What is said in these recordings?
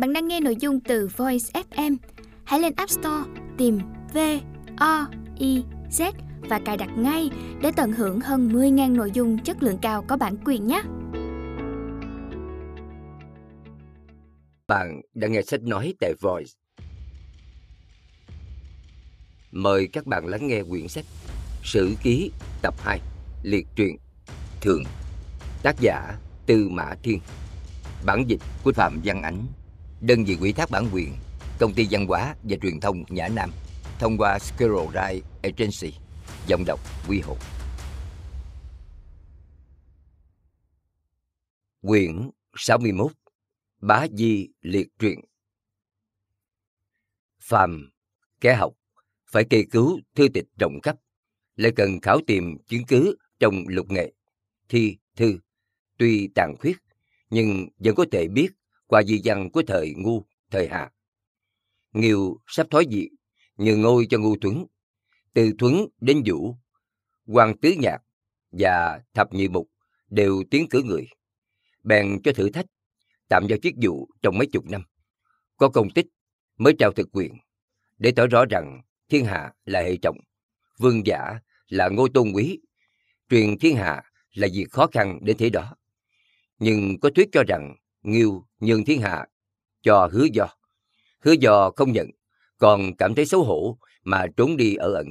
Bạn đang nghe nội dung từ Voiz FM. Hãy lên App Store tìm VOIZ và cài đặt ngay để tận hưởng hơn 10.000 nội dung chất lượng cao có bản quyền nhé. Bạn đang nghe sách nói tại Voice. Mời các bạn lắng nghe quyển sách Sử Ký tập 2 Liệt truyện Thượng, tác giả Tư Mã Thiên, bản dịch của Phạm Văn Ánh, đơn vị ủy thác bản quyền Công ty Văn hóa và Truyền thông Nhã Nam, thông qua SkiroRide Agency. Giọng đọc Quy Hồ. Quyển 61 Bá Di Liệt Truyện. Phàm kẻ học phải kê cứu thư tịch rộng khắp, lại cần khảo tìm chứng cứ trong lục nghệ, thi, thư, tuy tàn khuyết nhưng vẫn có thể biết qua di văn của thời Ngu, thời Hạ. Nghiêu sắp thoái diệt, nhường ngôi cho Ngu Thuấn, từ Thuấn đến Vũ, Quan Tứ Nhạc và Thập Nhị Mục đều tiến cử người, bèn cho thử thách, tạm giao chức vụ trong mấy chục năm, có công tích mới trao thực quyền, để tỏ rõ rằng thiên hạ là hệ trọng, vương giả là ngôi tôn quý, truyền thiên hạ là việc khó khăn đến thế đó. Nhưng có thuyết cho rằng Nghiêu nhường thiên hạ cho Hứa Do không nhận, còn cảm thấy xấu hổ mà trốn đi ở ẩn.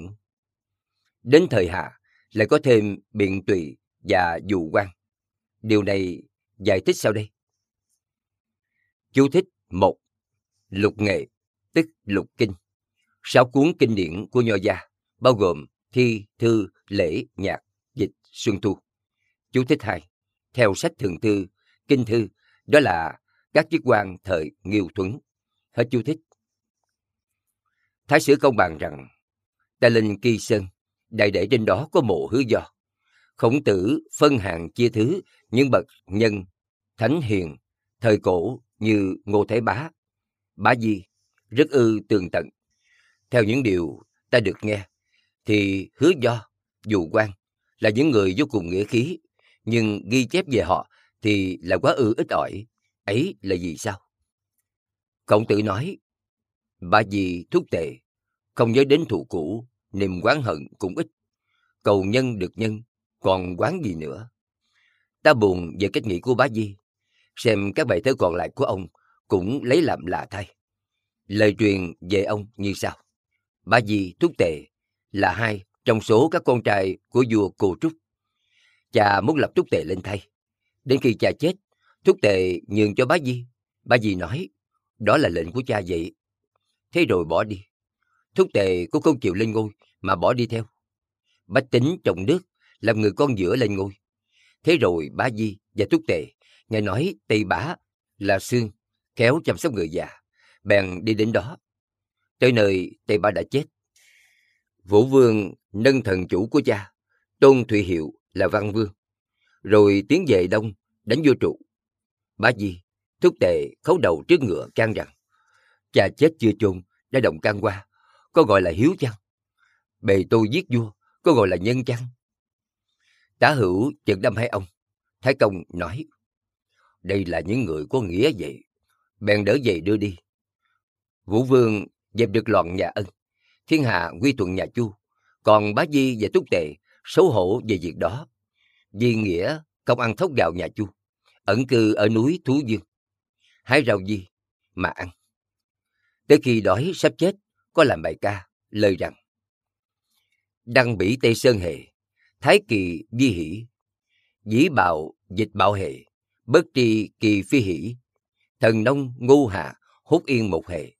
Đến thời Hạ lại có thêm Biện Tùy và Dù Quan. Điều này giải thích sau đây. Chú thích 1. Lục nghệ, tức lục kinh, 6 cuốn kinh điển của Nho gia, bao gồm thi, thư, lễ, nhạc, dịch, xuân thu. Chú thích 2. Theo sách thường thư, kinh thư, đó là các chức quan thời Nghiêu Thuấn. Hết chú thích. Thái Sử Công bàn rằng, tại Linh Kỳ Sơn, đại để trên đó có mộ Hứa Do. Khổng Tử phân hàng chia thứ những bậc nhân, thánh hiền, thời cổ như Ngô Thái Bá, Bá Di, rất ư tường tận. Theo những điều ta được nghe, thì Hứa Do, Dù Quan là những người vô cùng nghĩa khí, nhưng ghi chép về họ thì là quá ư ít ỏi. Ấy là vì sao? Khổng Tử nói, Bá Di thúc tệ, không nhớ đến thù cũ, niềm oán hận cũng ít. Cầu nhân được nhân, còn oán gì nữa? Ta buồn về cách nghĩ của Bá Di, xem các bài thơ còn lại của ông cũng lấy làm lạ thay. Lời truyền về ông như sau. Bá Di thúc tệ là 2 trong số các con trai của vua Cô Trúc. Cha muốn lập thúc tệ lên thay. Đến khi cha chết, thúc tệ nhường cho Bá Di. Bá Di nói, đó là lệnh của cha vậy. Thế rồi bỏ đi. Thúc tệ cũng không chịu lên ngôi mà bỏ đi theo. Bách tính trong nước làm người con giữa lên ngôi. Thế rồi Bá Di và thúc tệ nghe nói Tây Bá là Xương khéo chăm sóc người già, bèn đi đến đó. Tới nơi Tây Bá đã chết. Vũ Vương nâng thần chủ của cha, tôn Thụy Hiệu là Văn Vương, rồi tiến về đông đánh vua Trụ. Bá Di thúc tệ khấu đầu trước ngựa can rằng, cha chết chưa chôn đã động can qua, có gọi là hiếu chăng? Bề tôi giết vua, có gọi là nhân chăng? Tả hữu chợt đâm hai ông. Thái Công nói, đây là những người có nghĩa vậy. Bèn đỡ về đưa đi. Vũ Vương dẹp được loạn nhà Ân, thiên hạ quy thuận nhà Chu. Còn Bá Di và thúc tệ xấu hổ về việc đó, vì nghĩa không ăn thóc gạo nhà Chu, ẩn cư ở núi Thú Dương, hái rau di mà ăn. Tới khi đói sắp chết, có làm bài ca lời rằng, đăng bỉ Tây Sơn hệ, thái kỳ di hỷ, dĩ bạo dịch bạo hệ, bất tri kỳ phi hỷ, thần nông ngu hạ hốt yên một hệ,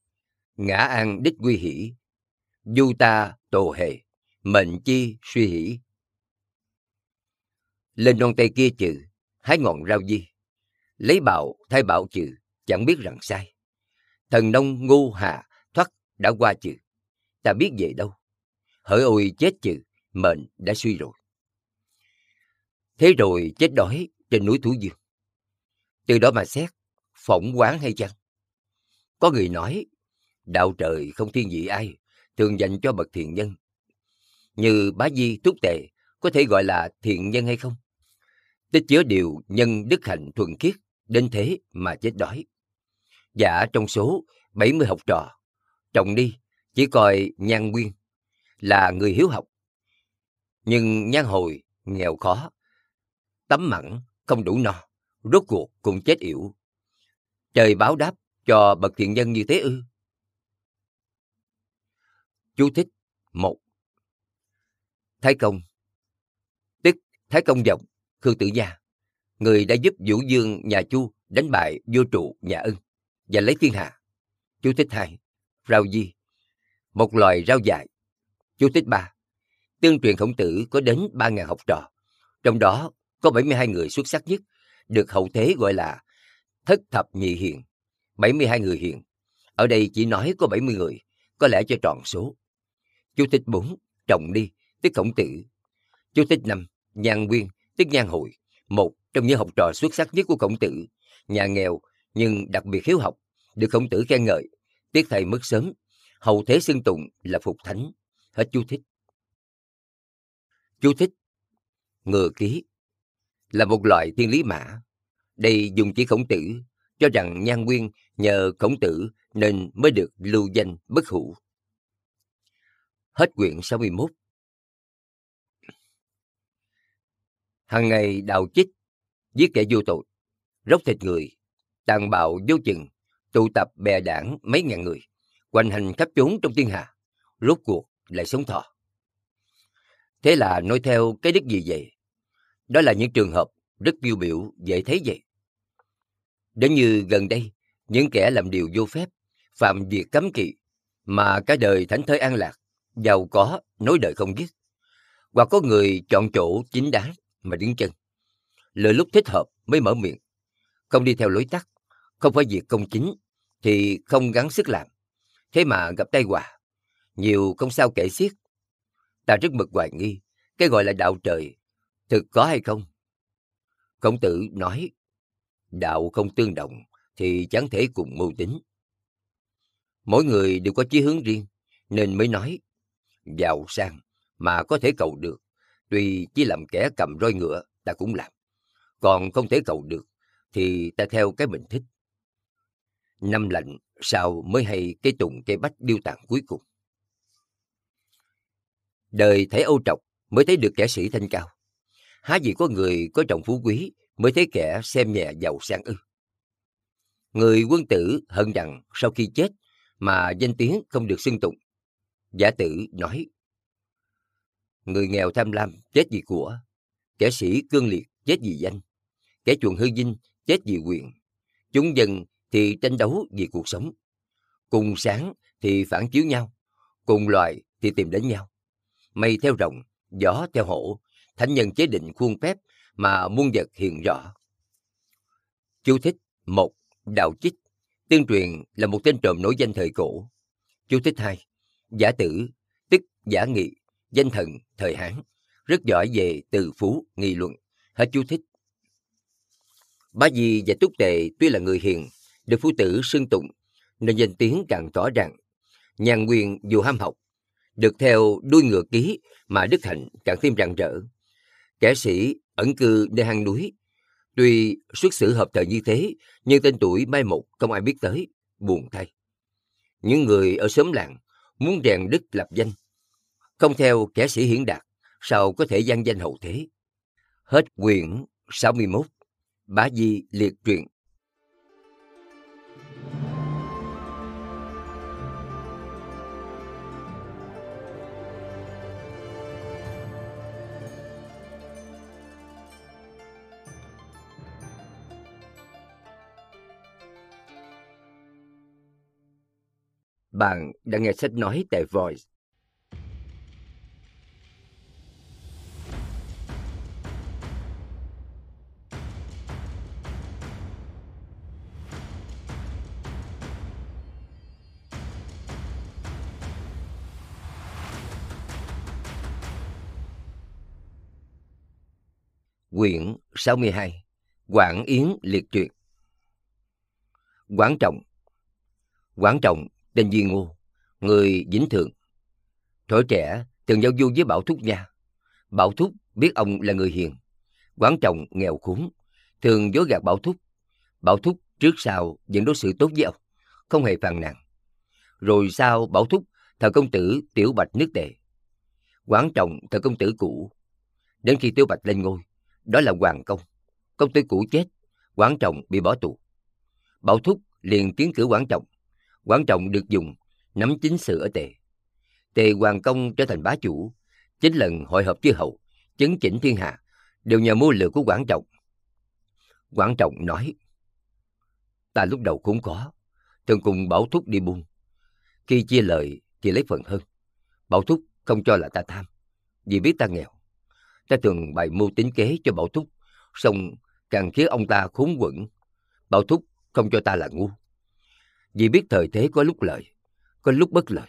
ngã an đích quy hỷ, du ta tổ hệ, mệnh chi suy hỷ. Lên non tây kia trừ, hái ngọn rau di, lấy bạo thay bạo trừ, chẳng biết rằng sai. Thần nông ngu hạ thoát đã qua trừ, ta biết về đâu? Hỡi ôi chết trừ, mệnh đã suy rồi. Thế rồi chết đói trên núi Thú Dương. Từ đó mà xét, phỏng quán hay chăng? Có người nói, đạo trời không thiên vị ai, thường dành cho bậc thiện nhân. Như Bá Di thúc tệ có thể gọi là thiện nhân hay không? Tích chứa điều nhân đức hạnh thuần khiết, đến thế mà chết đói. Và trong số 70 học trò, Trọng Ni chỉ coi Nhan Nguyên là người hiếu học. Nhưng Nhan Hồi nghèo khó, tắm mặn không đủ no, rốt cuộc cũng chết yểu. Trời báo đáp cho bậc thiện nhân như thế ư? Chú thích 1. Thái Công, tức Thái Công Vọng, Khương Tử Nha, người đã giúp Vũ Vương nhà Chu đánh bại vua Trụ nhà Ân và lấy thiên hạ. Chú thích 2. Rau di, một loài rau dại. Chú thích 3. Tương truyền Khổng Tử có đến 3.000 học trò, trong đó có 72 người xuất sắc nhất, được hậu thế gọi là thất thập nhị hiền, 72 người hiền. Ở đây chỉ nói có 70 người, có lẽ cho tròn số. Chú thích 4. Trọng Ni, tức Khổng Tử. Chú thích 5. Nhan Nguyên, tức Nhan Hội, một trong những học trò xuất sắc nhất của Khổng Tử, nhà nghèo nhưng đặc biệt hiếu học, được Khổng Tử khen ngợi, tiếc thầy mất sớm, hậu thế xưng tụng là Phục Thánh. Hết chú thích. Chú thích: Ngựa ký là một loại thiên lý mã. Đây dùng chỉ Khổng Tử, cho rằng Nhan Nguyên nhờ Khổng Tử nên mới được lưu danh bất hủ. Hết quyển 61. Hằng ngày đào chích, giết kẻ vô tội, róc thịt người, tàn bạo vô chừng, tụ tập bè đảng mấy ngàn người, hoành hành khắp chốn trong thiên hạ, rốt cuộc lại sống thọ. Thế là nói theo cái đức gì vậy? Đó là những trường hợp rất tiêu biểu dễ thấy vậy. Đến như gần đây, những kẻ làm điều vô phép, phạm việc cấm kỵ, mà cả đời thảnh thơi an lạc, giàu có, nói đời không dứt, hoặc có người chọn chỗ chính đáng mà đứng chân, lựa lúc thích hợp mới mở miệng, không đi theo lối tắt, không phải việc công chính thì không gắng sức làm, thế mà gặp tai họa, nhiều không sao kể xiết. Ta rất mực hoài nghi cái gọi là đạo trời thực có hay không. Khổng Tử nói, đạo không tương đồng thì chẳng thể cùng mưu tính. Mỗi người đều có chí hướng riêng nên mới nói, giàu sang mà có thể cầu được, tuy chỉ làm kẻ cầm roi ngựa ta cũng làm, còn không thể cầu được thì ta theo cái mình thích. Năm lạnh sau mới hay cây tùng cây bách điêu tàn cuối cùng. Đời thấy âu trọc mới thấy được kẻ sĩ thanh cao, há gì có người có trọng phú quý mới thấy kẻ xem nhẹ giàu sang ư? Người quân tử hận rằng sau khi chết mà danh tiếng không được xưng tụng. Giả Tử nói, người nghèo tham lam chết vì của, kẻ sĩ cương liệt chết vì danh, kẻ chuộng hư vinh chết vì quyền, chúng dân thì tranh đấu vì cuộc sống, cùng sáng thì phản chiếu nhau, cùng loài thì tìm đến nhau, mây theo rồng, gió theo hổ, thánh nhân chế định khuôn phép mà muôn vật hiện rõ. Chú thích 1. Đạo chích, tương truyền là một tên trộm nổi danh thời cổ. Chú thích 2. Giả Tử, tức Giả Nghị, danh thần thời Hán, rất giỏi về từ phú, nghị luận. Hết chú thích. Bá Di và Túc Tề tuy là người hiền, được phu tử xưng tụng nên danh tiếng càng tỏ rằng. Nhan Nguyên dù ham học, được theo đuôi ngựa ký mà đức hạnh càng thêm rạng rỡ. Kẻ sĩ ẩn cư nơi hang núi, tuy xuất xử hợp thời như thế, nhưng tên tuổi mai một không ai biết tới, buồn thay. Những người ở xóm làng muốn rèn đức lập danh, không theo kẻ sĩ hiển đạt, sao có thể gian danh hậu thế. Hết quyển 61. Bá Di liệt truyện. Bạn đã nghe sách nói tại Voiz. Quyển 62. Quản Yến liệt truyện. Quản Trọng. Quản Trọng tên Duy Ngô, người Vĩnh Thượng. Thổi trẻ từng giao du với Bảo Thúc nha. Bảo Thúc biết ông là người hiền. Quản Trọng nghèo khốn, thường dối gạt Bảo Thúc. Bảo Thúc trước sau vẫn đối xử tốt với ông. không hề phàn nàn. Rồi sau Bảo Thúc thờ công tử Tiểu Bạch nước Tề, Quản Trọng thờ công tử cũ. Đến khi Tiểu Bạch lên ngôi, đó là Hoàng Công, công tử cũ chết, Quản Trọng bị bỏ tù. Bảo Thúc liền tiến cử Quản Trọng. Quản Trọng được dùng nắm chính sự ở Tề. Tề Hoàng Công trở thành bá chủ. 9 lần hội hợp chư hầu, chấn chỉnh thiên hạ đều nhờ mưu lược của Quản Trọng. Quản Trọng nói: "Ta lúc đầu cũng có, thường cùng Bảo Thúc đi buôn. Khi chia lời thì lấy phần hơn. Bảo Thúc không cho là ta tham, vì biết ta nghèo. Ta thường bày mưu tính kế cho Bảo Thúc, xong càng khiến ông ta khốn quẫn. Bảo Thúc không cho ta là ngu. Vì biết thời thế có lúc lợi, có lúc bất lợi.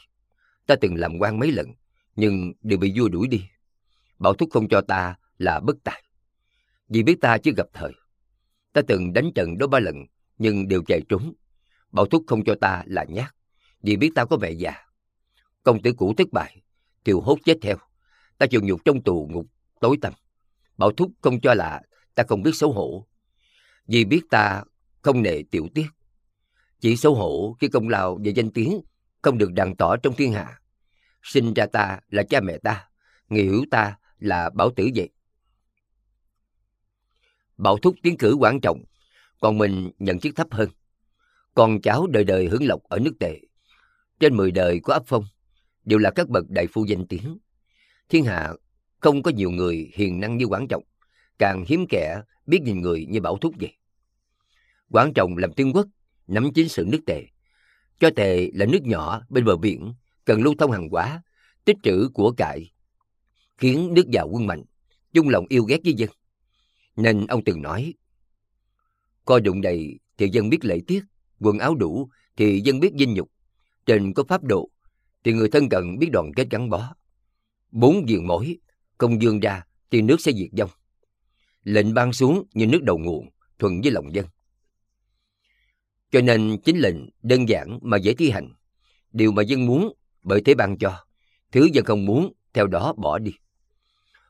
Ta từng làm quan mấy lần, nhưng đều bị vua đuổi đi. Bảo Thúc không cho ta là bất tài. Vì biết ta chưa gặp thời. Ta từng đánh trận đó 3 lần, nhưng đều chạy trốn. Bảo Thúc không cho ta là nhát. Vì biết ta có mẹ già. Công tử cũ thất bại, Kiều Hốt chết theo. Ta chịu nhục trong tù ngục tối tăm. Bảo Thúc không cho là ta không biết xấu hổ. Vì biết ta không nề tiểu tiết. Chỉ xấu hổ khi công lao và danh tiếng không được đặng tỏ trong thiên hạ. Sinh ra ta là cha mẹ ta, người hiểu ta là Bảo Tử vậy." Bảo Thúc tiến cử Quản Trọng, còn mình nhận chức thấp hơn. Con cháu đời đời hưởng lộc ở nước Tề. Trên 10 đời có áp phong, đều là các bậc đại phu danh tiếng. Thiên hạ không có nhiều người hiền năng như Quản Trọng, càng hiếm kẻ biết nhìn người như Bảo Thúc vậy. Quản Trọng làm tướng quốc, nắm chính sự nước Tề. Cho Tề là nước nhỏ bên bờ biển, cần lưu thông hàng hóa, tích trữ của cải, khiến nước giàu quân mạnh, chung lòng yêu ghét với dân. Nên ông từng nói: "Coi đụng đầy thì dân biết lễ tiết, quần áo đủ thì dân biết vinh nhục, trên có pháp độ thì người thân cận biết đoàn kết gắn bó. 4 giềng mỗi công dương ra thì nước sẽ diệt vong. Lệnh ban xuống như nước đầu nguồn, thuận với lòng dân." Cho nên chính lệnh đơn giản mà dễ thi hành. Điều mà dân muốn, bởi thế ban cho. Thứ dân không muốn, theo đó bỏ đi.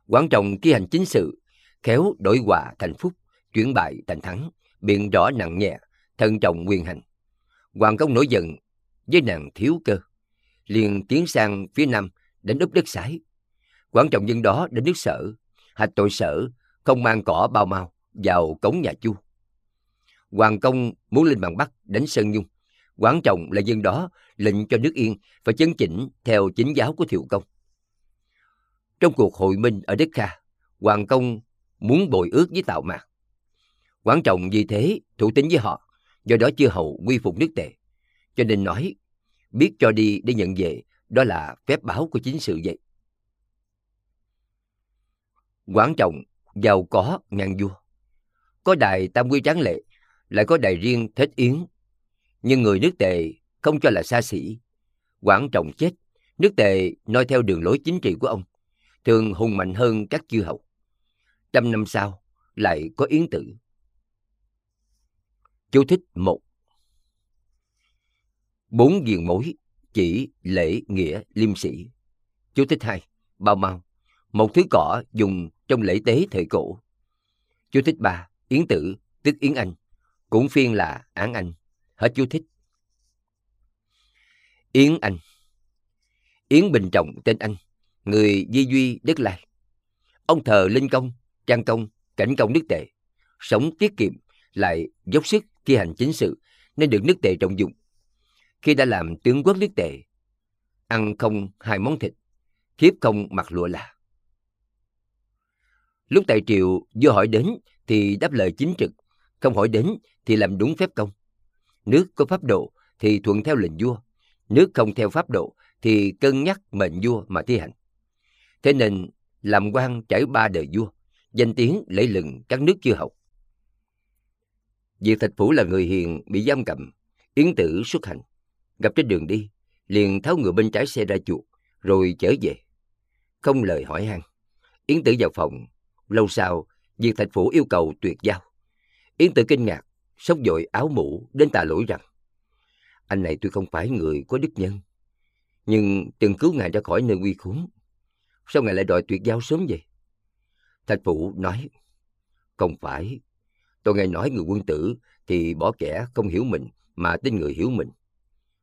Quản Trọng thi hành chính sự, khéo đổi họa thành phúc, chuyển bại thành thắng, biện rõ nặng nhẹ, thận trọng quyền hành. Hoàng Công nổi giận với nàng Thiếu Cơ, liền tiến sang phía nam đánh úp đất Sái. Quản Trọng dân đó đến nước Sở, hạch tội Sở không mang cỏ bao mau vào cống nhà Chu. Hoàng Công muốn lên bằng Bắc đánh Sơn Nhung. Quản Trọng là dân đó lệnh cho nước Yên phải chấn chỉnh theo chính giáo của Thiệu Công. Trong cuộc hội minh ở đất Kha, Hoàng Công muốn bội ước với Tào Mạt. Quản Trọng vì thế thủ tính với họ, do đó chư hầu quy phục nước Tề. Cho nên nói: "Biết cho đi để nhận về, đó là phép báo của chính sự vậy." Quản Trọng giàu có ngàn vua, có đài Tam Quy tráng lệ, lại có đài riêng Thết Yến. Nhưng người nước Tề không cho là xa xỉ. Quản Trọng chết, nước Tề noi theo đường lối chính trị của ông, thường hùng mạnh hơn các chư hầu. 100 năm sau, lại có Yến Tử. Chú thích 1: 4 giềng mối, chỉ lễ nghĩa liêm sĩ. Chú thích 2: bao mau, một thứ cỏ dùng trong lễ tế thời cổ. Chú thích 3: Yến Tử, tức Yến Anh, cũng phiên là Án Anh. Hết chú thích. Yến Anh, Yến Bình Trọng tên Anh, người Di Duy đất Lai. Ông thờ Linh Công, Trang Công, Cảnh Công nước Tề. Sống tiết kiệm, lại dốc sức thi hành chính sự, nên được nước Tề trọng dụng. Khi đã làm tướng quốc nước Tề, ăn không 2 món thịt, thiếp không mặc lụa là. Lúc tại triều, vua hỏi đến thì đáp lời chính trực, không hỏi đến thì làm đúng phép công. Nước có pháp độ thì thuận theo lệnh vua, nước không theo pháp độ thì cân nhắc mệnh vua mà thi hành. Thế nên làm quan trải 3 đời vua, danh tiếng lẫy lừng các nước chư hầu. Việc Thạch Phủ là người hiền bị giam cầm, Yến Tử xuất hành, gặp trên đường đi liền tháo ngựa bên trái xe ra chuột rồi trở về, không lời hỏi han. Yến Tử vào phòng, lâu sau Việc Thạch Phủ yêu cầu tuyệt giao. Yến Tử kinh ngạc, sốc dội áo mũ đến tạ lỗi rằng: "Anh này tuy không phải người có đức nhân, nhưng từng cứu ngài ra khỏi nơi nguy khốn. Sao ngài lại đòi tuyệt giao sớm vậy?" Thạch Phủ nói: "Không phải, tôi nghe nói người quân tử thì bỏ kẻ không hiểu mình mà tin người hiểu mình.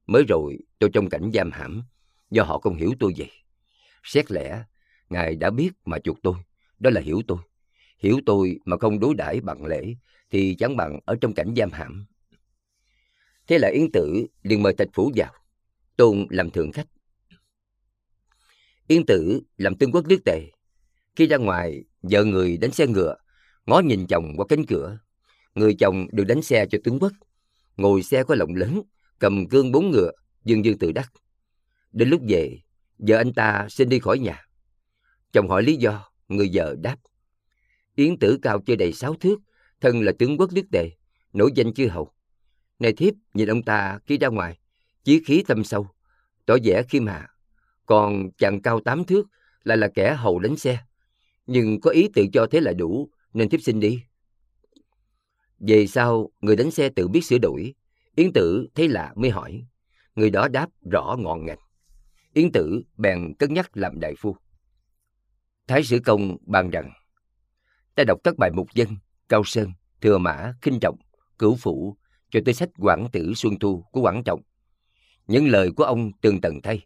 Mới rồi tôi trong cảnh giam hãm, do họ không hiểu tôi vậy. Xét lẽ, Ngài đã biết mà chuộc tôi, đó là hiểu tôi. Hiểu tôi mà không đối đãi bằng lễ thì chẳng bằng ở trong cảnh giam hãm. Thế là Yến Tử liền mời Thạch Phủ vào, Tôn làm thượng khách. Yến Tử làm tương quốc nước Tề. Khi ra ngoài, vợ người đánh xe ngựa, ngó nhìn chồng qua cánh cửa. Người chồng được đánh xe cho tướng quốc, ngồi xe có lộng lớn, cầm cương 4 ngựa, dương dương tự đắc. Đến lúc về, vợ anh ta xin đi khỏi nhà. Chồng hỏi lý do, người vợ đáp: Yến Tử cao chưa đầy 6 thước, thân là tướng quốc nước Tề, nổi danh chư hầu. Này thiếp nhìn ông ta khi ra ngoài, chí khí thâm sâu, tỏ vẻ khiêm hạ. Còn chàng cao 8 thước, lại là kẻ hầu đánh xe, nhưng có ý tự cho thế là đủ, nên thiếp xin đi. Về sau, người đánh xe tự biết sửa đổi. Yến Tử thấy lạ mới hỏi. Người đó đáp rõ ngọn ngành. Yến Tử bèn cân nhắc làm đại phu. Thái Sử Công bàn rằng: Ta đọc các bài Mục Dân, Cao Sơn, Thừa Mã, Khinh Trọng, Cửu Phụ cho tới sách Quản Tử Xuân Thu của Quản Trọng. Những lời của ông tường tận thay.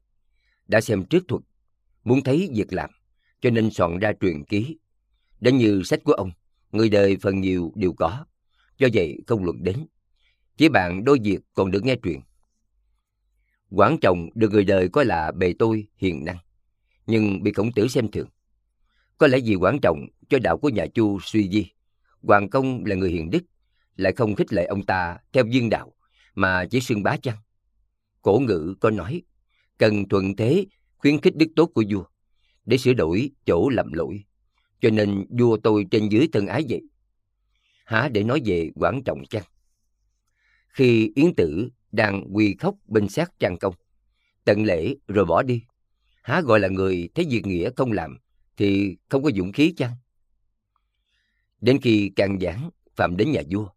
Đã xem trước thuật, muốn thấy việc làm, cho nên soạn ra truyền ký. Đã như sách của ông, người đời phần nhiều đều có, do vậy không luận đến. Chỉ bạn đôi việc còn được nghe truyền. Quản Trọng được người đời coi là bề tôi hiền năng, nhưng bị Khổng Tử xem thường. Có lẽ vì Quản Trọng cho đạo của nhà Chu suy di, Hoàng Công là người hiền đức, lại không khích lệ ông ta theo dương đạo, mà chỉ xưng bá chăng. Cổ ngữ có nói, cần thuận thế khuyến khích đức tốt của vua, để sửa đổi chỗ lầm lỗi. Cho nên vua tôi trên dưới thân ái vậy. Há để nói về Quản Trọng chăng? Khi Yến Tử đang quỳ khóc bên xác Trang Công, tận lễ rồi bỏ đi, há gọi là người thấy việc nghĩa không làm thì không có dũng khí chăng? Đến khi can gián phạm đến nhà vua,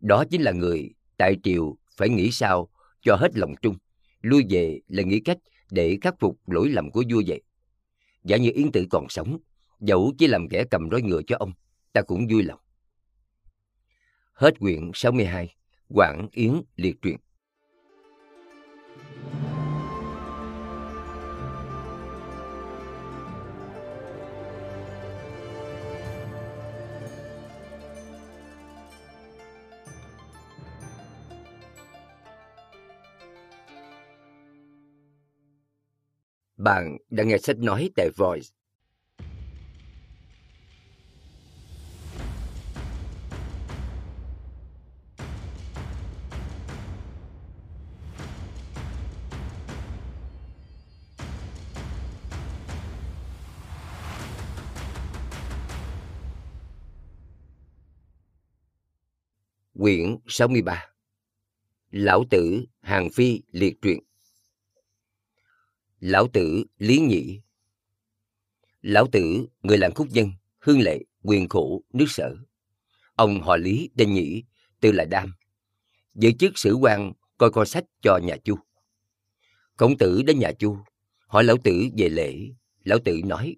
đó chính là người tại triều phải nghĩ sao cho hết lòng trung, lui về là nghĩ cách để khắc phục lỗi lầm của vua vậy. Giả như Yến Tử còn sống, dẫu chỉ làm kẻ cầm roi ngựa cho ông, ta cũng vui lòng. Hết quyển 62, Quản Yến liệt truyện. Bạn đã nghe sách nói tại Voiz. Quyển 63, Lão Tử Hàn Phi liệt truyện. Lão Tử Lý Nhĩ. Lão Tử, người làng Khúc Dân, Hương Lệ, Quyền Khổ, nước Sở. Ông họ Lý tên Nhĩ, từ là Đam. Giữ chức sử quan coi kho sách cho nhà Chu. Khổng Tử đến nhà Chu, hỏi Lão Tử về lễ. Lão Tử nói: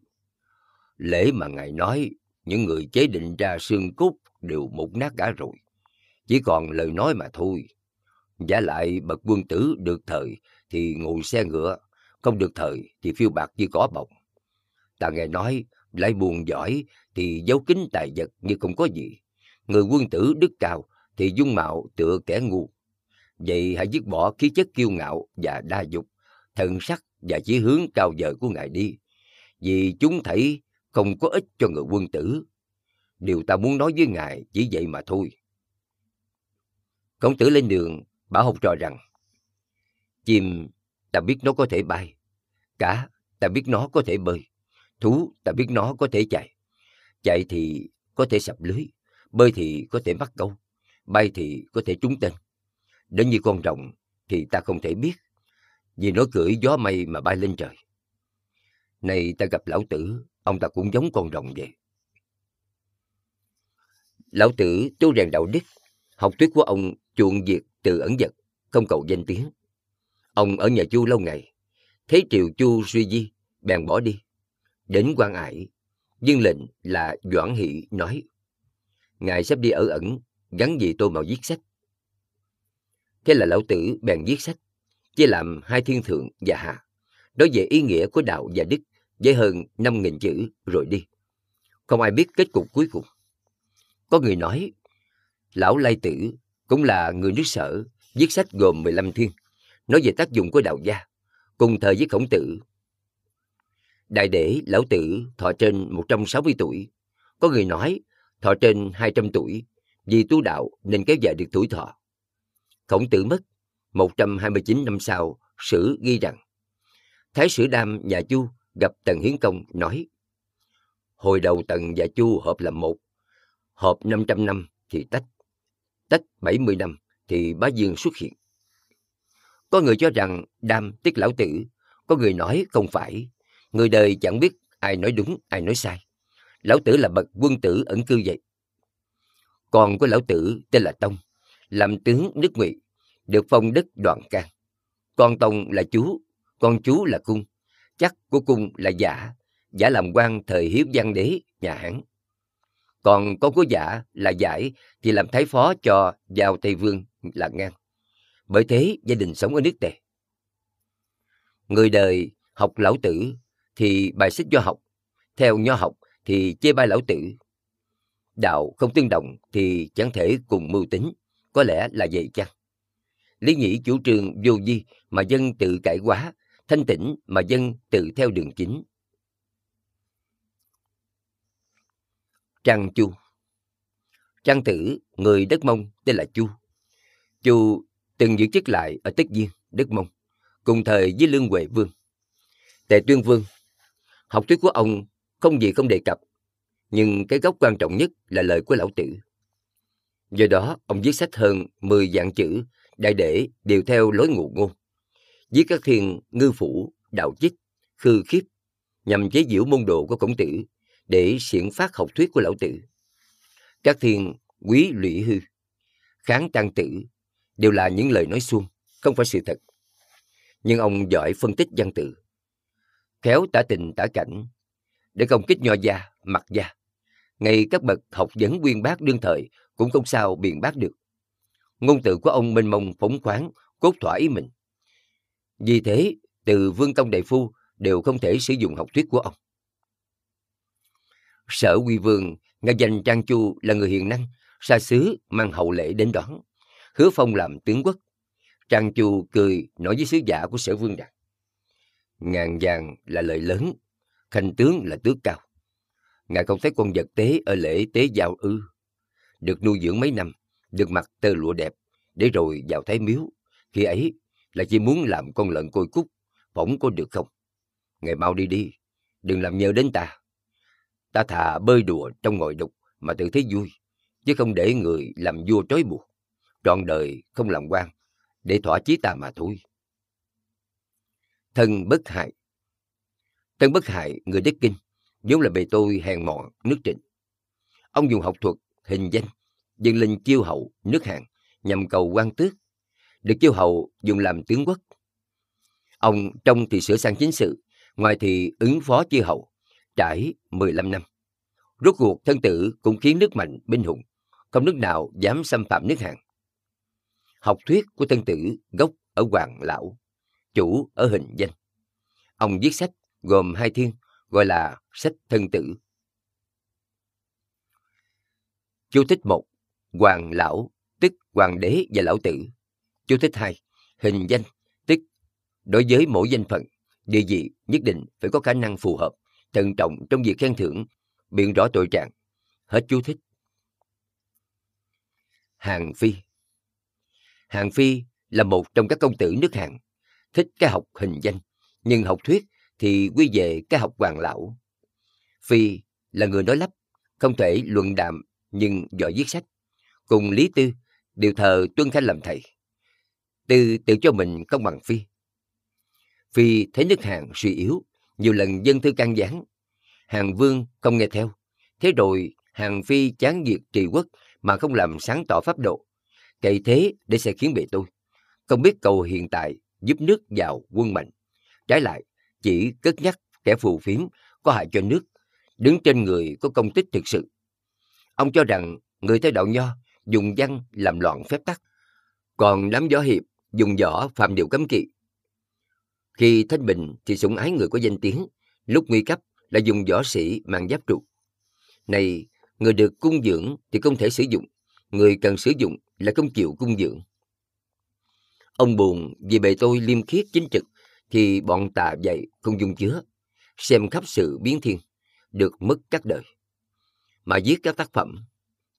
Lễ mà Ngài nói, những người chế định ra xương cốt đều mục nát cả rồi, chỉ còn lời nói mà thôi. Giả lại bậc quân tử được thời thì ngồi xe ngựa, không được thời thì phiêu bạt như cỏ bọc. Ta nghe nói, lại buồn giỏi thì giấu kín tài vật như không có gì. Người quân tử đức cao thì dung mạo tựa kẻ ngu. Vậy hãy dứt bỏ khí chất kiêu ngạo và đa dục, thần sắc và chí hướng cao vời của Ngài đi, vì chúng thấy không có ích cho người quân tử. Điều ta muốn nói với Ngài chỉ vậy mà thôi. Khổng Tử lên đường bảo học trò rằng: Chim ta biết nó có thể bay, cá ta biết nó có thể bơi, thú ta biết nó có thể chạy. Chạy thì có thể sập lưới, bơi thì có thể mắc câu, bay thì có thể trúng tên. Đến như con rồng thì ta không thể biết, vì nó cưỡi gió mây mà bay lên trời. Này ta gặp Lão Tử, ông ta cũng giống con rồng vậy. Lão Tử tu rèn đạo đức, học thuyết của ông chuộng diệt từ ẩn dật, không cầu danh tiếng. Ông ở nhà Chu lâu ngày, thấy triều Chu suy di, bèn bỏ đi. Đến Quan Ải, viên lệnh là Doãn Hỷ nói: Ngài sắp đi ở ẩn, gắn gì tôi vào viết sách. Thế là Lão Tử bèn viết sách, chia làm hai thiên thượng và hạ, nói về ý nghĩa của đạo và đức với hơn 5.000 chữ rồi đi. Không ai biết kết cục cuối cùng. Có người nói, Lão Lai Tử cũng là người nước Sở, viết sách gồm 15 thiên, nói về tác dụng của đạo gia, cùng thời với Khổng Tử. Đại để Lão Tử thọ trên 160 tuổi, có người nói thọ trên 200 tuổi, vì tu đạo nên kéo dài được tuổi thọ. Khổng Tử mất 129 năm sau, sử ghi rằng, Thái Sử Đam nhà Chu gặp Tần Hiến Công nói, hồi đầu Tần và Chu hợp làm một, hợp 500 năm thì tách, tách 70 năm thì Bá Dương xuất hiện. Có người cho rằng Đam tức Lão Tử, có người nói không phải, người đời chẳng biết ai nói đúng, ai nói sai. Lão Tử là bậc quân tử ẩn cư vậy. Con của Lão Tử tên là Tông, làm tướng nước Ngụy, được phong đất Đoạn Can. Con Tông là chú, con chú là Cung, chắc của Cung là Giả, Giả làm quan thời Hiếu Văn Đế nhà Hán. Còn con của Giả là Giải, thì làm thái phó cho Giao Tây Vương là Ngang. Bởi thế gia đình sống ở nước Tề. Người đời học Lão Tử thì bài xích do học, theo nho học thì chê bai Lão Tử. Đạo không tương đồng thì chẳng thể cùng mưu tính, có lẽ là vậy chăng? Lý Nhĩ chủ trương vô vi mà dân tự cải hóa, thanh tịnh mà dân tự theo đường chính. Trang Chu. Trang Tử, người đất Mông tên là Chu. Chu từng giữ chức lại ở Tất Diên, đất Mông, cùng thời với Lương Huệ Vương, Tề Tuyên Vương. Học thuyết của ông không gì không đề cập, nhưng cái gốc quan trọng nhất là lời của Lão Tử. Do đó, ông viết sách hơn 10 vạn chữ, đại để đều theo lối ngụ ngôn. Viết các thiên ngư phủ, đạo chích, khư khiếp, nhằm chế giễu môn đồ của Khổng Tử, để xiển phát học thuyết của Lão Tử. Các thiên quý lũy hư, kháng Trang Tử, đều là những lời nói suông, không phải sự thật. Nhưng ông giỏi phân tích văn tự, khéo tả tình tả cảnh, để công kích nho gia, mặc gia. Ngay các bậc học vấn uyên bác đương thời cũng không sao biện bác được. Ngôn từ của ông mênh mông phóng khoáng, cốt thỏa ý mình. Vì thế, từ vương công đại phu đều không thể sử dụng học thuyết của ông. Sở Quy Vương nghe danh Trang Chu là người hiền năng, xa xứ mang hậu lễ đến đón, hứa phong làm tướng quốc. Trang Chu cười nói với sứ giả của Sở Vương rằng, ngàn vàng là lời lớn, khanh tướng là tước cao. Ngài không thấy con vật tế ở lễ tế giao ư? Được nuôi dưỡng mấy năm, được mặc tơ lụa đẹp, để rồi vào thái miếu. Khi ấy là chỉ muốn làm con lợn côi cút, phỏng có được không? Ngài mau đi đi, đừng làm nhớ đến ta. Ta thà bơi đùa trong ngòi đục mà tự thấy vui, chứ không để người làm vua trói buộc. Trọn đời không làm quan, để thỏa chí ta mà thôi. Thân Bất Hại. Thân Bất Hại, người đất Kinh, vốn là bề tôi hèn mọn nước Trịnh. Ông dùng học thuật, hình danh, dâng lên Chiêu Hậu nước Hàn nhằm cầu quan tước, được Chiêu Hậu dùng làm tướng quốc. Ông trong thì sửa sang chính sự, ngoài thì ứng phó Chiêu Hậu, trải 15 năm. Rốt cuộc Thân Tử cũng khiến nước Mạnh binh hùng, không nước nào dám xâm phạm nước Hàn. Học thuyết của Thân Tử gốc ở Hoàng Lão, chủ ở hình danh. Ông viết sách gồm hai thiên, gọi là sách Thân Tử. Chú thích 1. Hoàng Lão, tức Hoàng Đế và Lão Tử. Chú thích 2. Hình danh, tức đối với mỗi danh phận, địa vị nhất định phải có khả năng phù hợp, thận trọng trong việc khen thưởng, biện rõ tội trạng. Hết chú thích. Hàn Phi. Hàn Phi là một trong các công tử nước Hàn, thích cái học hình danh, nhưng học thuyết thì quy về cái học Hoàng Lão. Phi là người nói lắp, không thể luận đàm, nhưng giỏi viết sách. Cùng Lý Tư đều thờ Tuân Khanh làm thầy. Tư tự cho mình không bằng Phi. Phi thấy nước Hàn suy yếu, nhiều lần dâng thư can gián. Hàn Vương không nghe theo. Thế rồi Hàn Phi chán diệt trì quốc mà không làm sáng tỏ pháp độ, cậy thế để sẽ khiến bề tôi, không biết cầu hiện tại giúp nước giàu quân mạnh, trái lại chỉ cất nhắc kẻ phù phiếm có hại cho nước, đứng trên người có công tích thực sự. Ông cho rằng người theo đạo nho dùng văn làm loạn phép tắc, còn đám võ hiệp dùng võ phạm điều cấm kỵ, Khi thanh bình thì sủng ái người có danh tiếng, lúc nguy cấp lại dùng võ sĩ mang giáp trụ. Này, người được cung dưỡng thì không thể sử dụng, người cần sử dụng là không chịu cung dưỡng. Ông buồn vì bề tôi liêm khiết chính trực thì bọn tà dạy không dung chứa, xem khắp sự biến thiên, được mất các đời. Mà viết các tác phẩm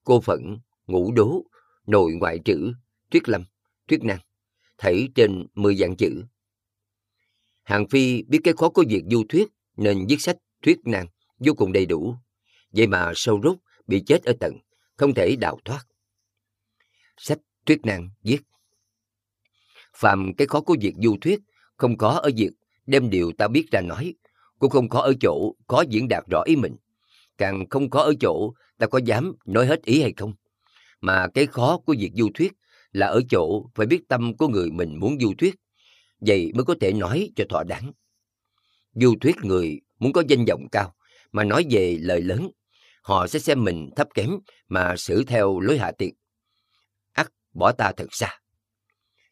Cô Phận, Ngũ Đố, Nội Ngoại Trữ, Thuyết Lâm, Thuyết Năng, thảy trên 10 vạn chữ. Hàn Phi biết cái khó của việc du thuyết nên viết sách Thuyết Năng vô cùng đầy đủ, vậy mà sâu rốt bị chết ở tận, không thể đào thoát. Sách Thuyết Năng viết: phàm cái khó của việc du thuyết không có ở việc đem điều ta biết ra nói, cũng không có ở chỗ có diễn đạt rõ ý mình, càng không có ở chỗ ta có dám nói hết ý hay không. Mà cái khó của việc du thuyết là ở chỗ phải biết tâm của người mình muốn du thuyết, vậy mới có thể nói cho thỏa đáng. Du thuyết người muốn có danh vọng cao mà nói về lời lớn, họ sẽ xem mình thấp kém mà xử theo lối hạ tiện. Ắt bỏ ta thật xa.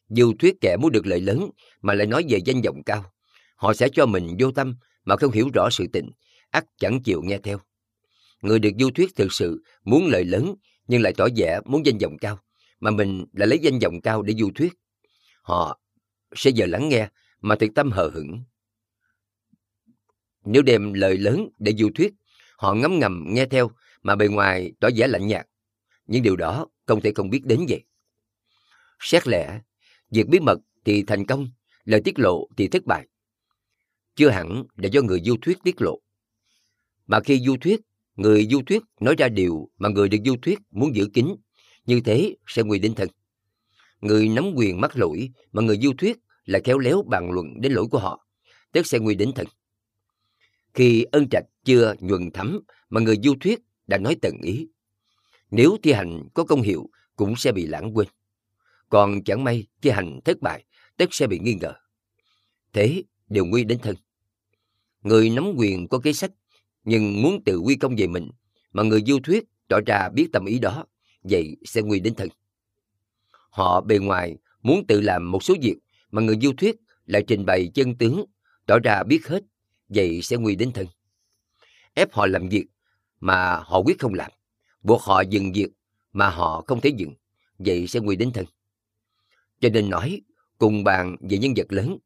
Du thuyết kẻ muốn được lợi lớn mà lại nói về danh vọng cao, họ sẽ cho mình vô tâm mà không hiểu rõ sự tình, ắt chẳng chịu nghe theo. Người được du thuyết thực sự muốn lợi lớn nhưng lại tỏ vẻ muốn danh vọng cao, mà mình lại lấy danh vọng cao để du thuyết. Họ sẽ giờ lắng nghe mà thực tâm hờ hững. Nếu đem lời lớn để du thuyết, họ ngấm ngầm nghe theo mà bề ngoài tỏ vẻ lạnh nhạt. Nhưng điều đó không thể không biết đến vậy. Xét lẽ, việc bí mật thì thành công, lời tiết lộ thì thất bại. Chưa hẳn là do người du thuyết tiết lộ. Mà khi du thuyết, người du thuyết nói ra điều mà người được du thuyết muốn giữ kín, như thế sẽ nguy đến thân. Người nắm quyền mắc lỗi mà người du thuyết lại khéo léo bàn luận đến lỗi của họ, tức sẽ nguy đến thân. Khi ân trạch chưa nhuần thấm mà người du thuyết đã nói tận ý, nếu thi hành có công hiệu cũng sẽ bị lãng quên. Còn chẳng may thi hành thất bại, tất sẽ bị nghi ngờ. Thế đều nguy đến thân. Người nắm quyền có kế sách, nhưng muốn tự quy công về mình, mà người du thuyết tỏ ra biết tâm ý đó, vậy sẽ nguy đến thân. Họ bề ngoài muốn tự làm một số việc, mà người du thuyết lại trình bày chân tướng, tỏ ra biết hết, vậy sẽ nguy đến thân. Ép họ làm việc mà họ quyết không làm, buộc họ dừng việc mà họ không thể dừng, vậy sẽ nguy đến thân. Cho nên nói, cùng bàn về nhân vật lớn,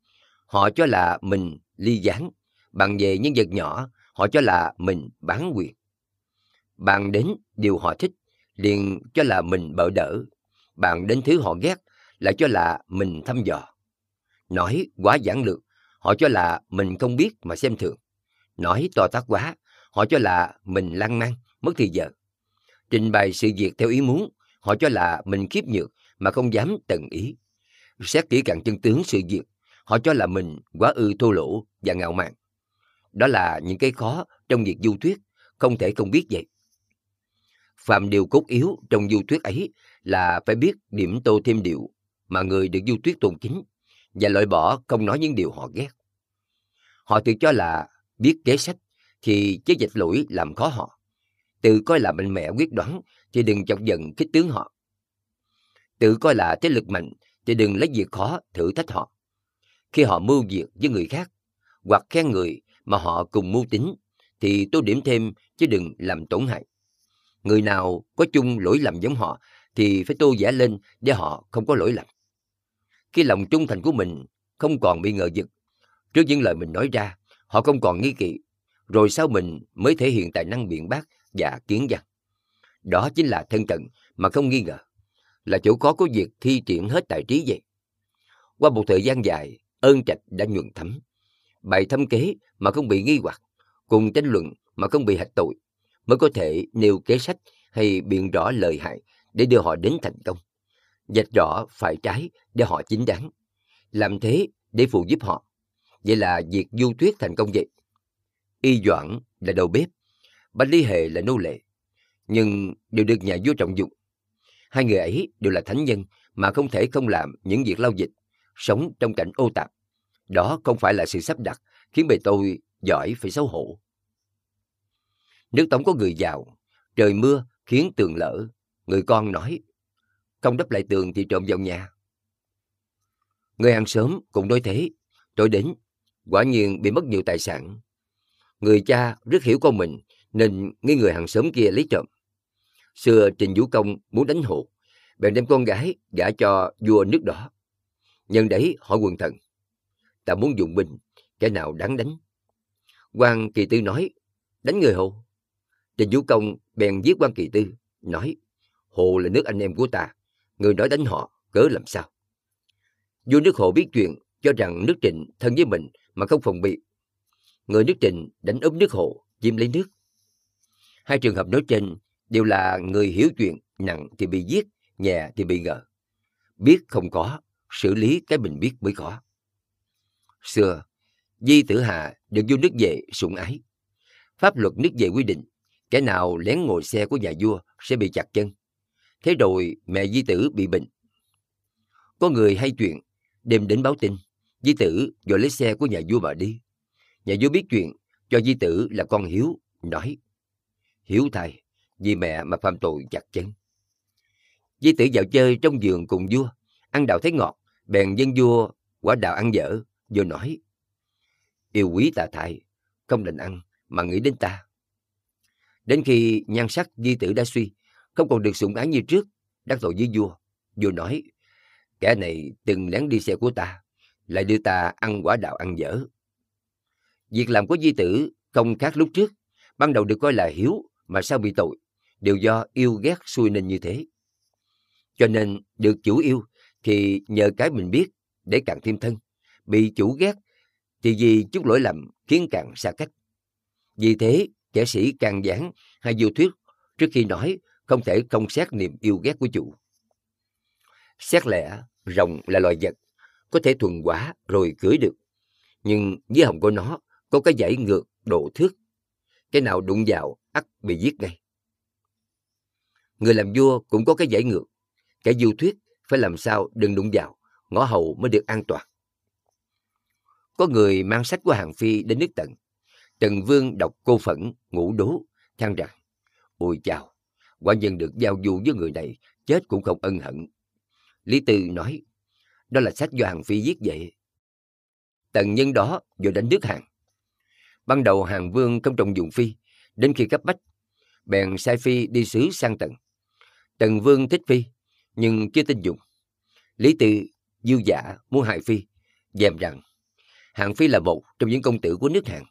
họ cho là mình ly gián, bàn về nhân vật nhỏ, họ cho là mình bán quyền. Bàn đến điều họ thích, liền cho là mình bợ đỡ. Bàn đến thứ họ ghét, lại cho là mình thăm dò. Nói quá giản lược, họ cho là mình không biết mà xem thường. Nói to tát quá, họ cho là mình lan man, mất thì giờ. Trình bày sự việc theo ý muốn, họ cho là mình khiếp nhược mà không dám tận ý. Xét kỹ càng chân tướng sự việc, họ cho là mình quá ư thô lỗ và ngạo mạn. Đó là những cái khó trong việc du thuyết, không thể không biết vậy. Phạm điều cốt yếu trong du thuyết ấy là phải biết điểm tô thêm điều mà người được du thuyết tôn kính, và loại bỏ không nói những điều họ ghét. Họ tự cho là biết kế sách thì chế dịch lỗi làm khó họ, tự coi là mạnh mẽ quyết đoán thì đừng chọc giận khích tướng họ, tự coi là thế lực mạnh thì đừng lấy việc khó thử thách họ. Khi họ mưu việc với người khác hoặc khen người mà họ cùng mưu tính thì tô điểm thêm chứ đừng làm tổn hại. Người nào có chung lỗi lầm giống họ thì phải tô vẽ lên để họ không có lỗi lầm. Khi lòng trung thành của mình không còn bị ngờ vực, trước những lời mình nói ra họ không còn nghi kỵ, rồi sau mình mới thể hiện tài năng biện bác và kiến văn. Đó chính là thân cận mà không nghi ngờ, là chỗ khó của việc thi triển hết tài trí vậy. Qua một thời gian dài, ơn trạch đã nhuần thấm, bày thâm kế mà không bị nghi hoặc, cùng tranh luận mà không bị hạch tội, mới có thể nêu kế sách hay biện rõ lợi hại để đưa họ đến thành công, vạch rõ phải trái để họ chính đáng, làm thế để phụ giúp họ. Vậy là việc du thuyết thành công vậy. Y Doãn là đầu bếp, Bạch Lý Hề là nô lệ, nhưng đều được nhà vua trọng dụng. Hai người ấy đều là thánh nhân mà không thể không làm những việc lao dịch, sống trong cảnh ô tạp. Đó không phải là sự sắp đặt khiến bề tôi giỏi phải xấu hổ. Nước Tống có người giàu, trời mưa khiến tường lở, người con nói không đắp lại tường thì trộm vào nhà. Người hàng xóm cũng nói thế, tối đến quả nhiên bị mất nhiều tài sản. Người cha rất hiểu con mình nên nghi người hàng xóm kia lấy trộm. Xưa Trịnh Vũ Công muốn đánh hộ, bèn đem con gái gả cho vua nước Đỏ. Nhân đấy hỏi quần thần, ta muốn dùng binh, kẻ nào đáng đánh? Quan Kỳ Tư nói, đánh người Hồ. Trịnh Vũ Công bèn giết Quan Kỳ Tư, nói, Hồ là nước anh em của ta, người nói đánh họ, cớ làm sao? Vua nước Hồ biết chuyện, cho rằng nước Trịnh thân với mình mà không phòng bị. Người nước Trịnh đánh úp nước Hồ, chiếm lấy nước. Hai trường hợp nói trên đều là người hiểu chuyện, nặng thì bị giết, nhẹ thì bị ngờ. Biết không có, xử lý cái mình biết mới có. Xưa, Di Tử Hà được vua nước Vệ sủng ái. Pháp luật nước Vệ quy định, kẻ nào lén ngồi xe của nhà vua sẽ bị chặt chân. Thế rồi mẹ Di Tử bị bệnh. Có người hay chuyện, đêm đến báo tin, Di Tử vội lấy xe của nhà vua mà đi. Nhà vua biết chuyện, cho Di Tử là con hiếu, nói, hiếu thầy, vì mẹ mà phạm tội chặt chân. Di Tử dạo chơi trong vườn cùng vua, ăn đào thấy ngọt, bèn dâng vua quả đào ăn dở. Vua nói, yêu quý tà thại, không định ăn mà nghĩ đến ta. Đến khi nhan sắc Di Tử đã suy, không còn được sủng ái như trước, đắc tội với vua. Vua nói, kẻ này từng lén đi xe của ta, lại đưa ta ăn quả đào ăn dở. Việc làm của Di Tử không khác lúc trước, ban đầu được coi là hiếu mà sao bị tội, đều do yêu ghét xui nên như thế. Cho nên được chủ yêu thì nhờ cái mình biết để càng thêm thân, bị chủ ghét thì vì chút lỗi lầm khiến càng xa cách. Vì thế kẻ sĩ càng giảng hay vô thuyết trước khi nói không thể không xét niềm yêu ghét của chủ. Xét lẽ rồng là loài vật có thể thuần hóa rồi cưỡi được, nhưng dưới hồng của nó có cái dãy ngược độ thước, cái nào đụng vào ắt bị giết ngay. Người làm vua cũng có cái dãy ngược, kẻ vô thuyết phải làm sao đừng đụng vào ngõ hầu mới được an toàn. Có người mang sách của Hàn Phi đến nước Tần. Tần Vương đọc Cô Phẫn, Ngũ Đố, than rằng, ôi chào, quả nhân được giao du với người này, chết cũng không ân hận. Lý Tư nói, đó là sách do Hàn Phi viết vậy. Tần nhân đó vội đánh nước Hàn. Ban đầu Hàn Vương không trọng dụng Phi, đến khi cấp bách, bèn sai Phi đi sứ sang Tần. Tần Vương thích Phi, nhưng chưa tin dùng. Lý Tư dư giả muốn hại Phi, dèm rằng, Hàn Phi là một trong những công tử của nước Hàn.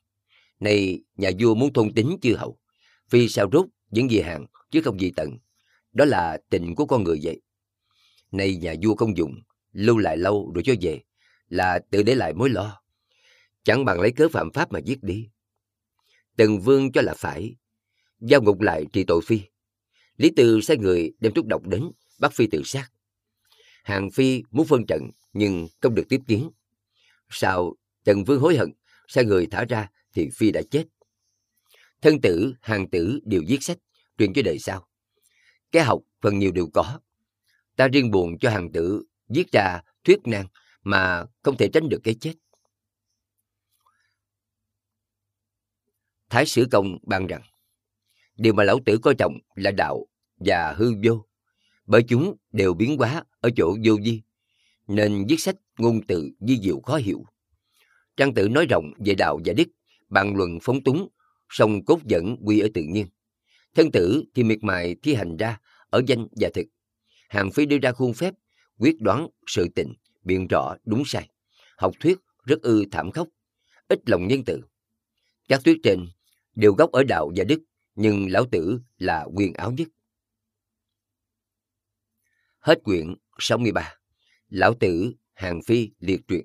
Này, nhà vua muốn thôn tính Chiêu Hậu, Phi sao rốt vẫn vì Hàn chứ không vì Tần. Đó là tình của con người vậy. Này nhà vua không dùng, lưu lại lâu rồi cho về, là tự để lại mối lo. Chẳng bằng lấy cớ phạm pháp mà giết đi. Tần Vương cho là phải, giao ngục lại trị tội Phi. Lý Tư sai người đem thuốc độc đến, bắt Phi tự sát. Hàn Phi muốn phân trận, nhưng không được tiếp kiến. Sau Tần Vương hối hận, sai người thả ra thì Phi đã chết. Thân Tử, Hàn Tử đều viết sách, truyền cho đời sau. Cái học phần nhiều đều có. Ta riêng buồn cho Hàn Tử viết ra thuyết nan mà không thể tránh được cái chết. Thái Sử Công ban rằng, điều mà Lão Tử coi trọng là đạo và hư vô, bởi chúng đều biến hóa ở chỗ vô vi, nên viết sách ngôn từ vi diệu khó hiểu. Trang Tử nói rộng về đạo và đức, bàn luận phóng túng, song cốt dẫn quy ở tự nhiên. Thân Tử thì miệt mài thi hành ra ở danh và thực. Hàn Phi đưa ra khuôn phép, quyết đoán sự tình, biện rõ đúng sai. Học thuyết rất ư thảm khốc, ít lòng nhân từ. Các thuyết trên đều gốc ở đạo và đức, nhưng Lão Tử là quyền áo nhất. Hết quyển 63. Lão Tử, Hàn Phi liệt truyện.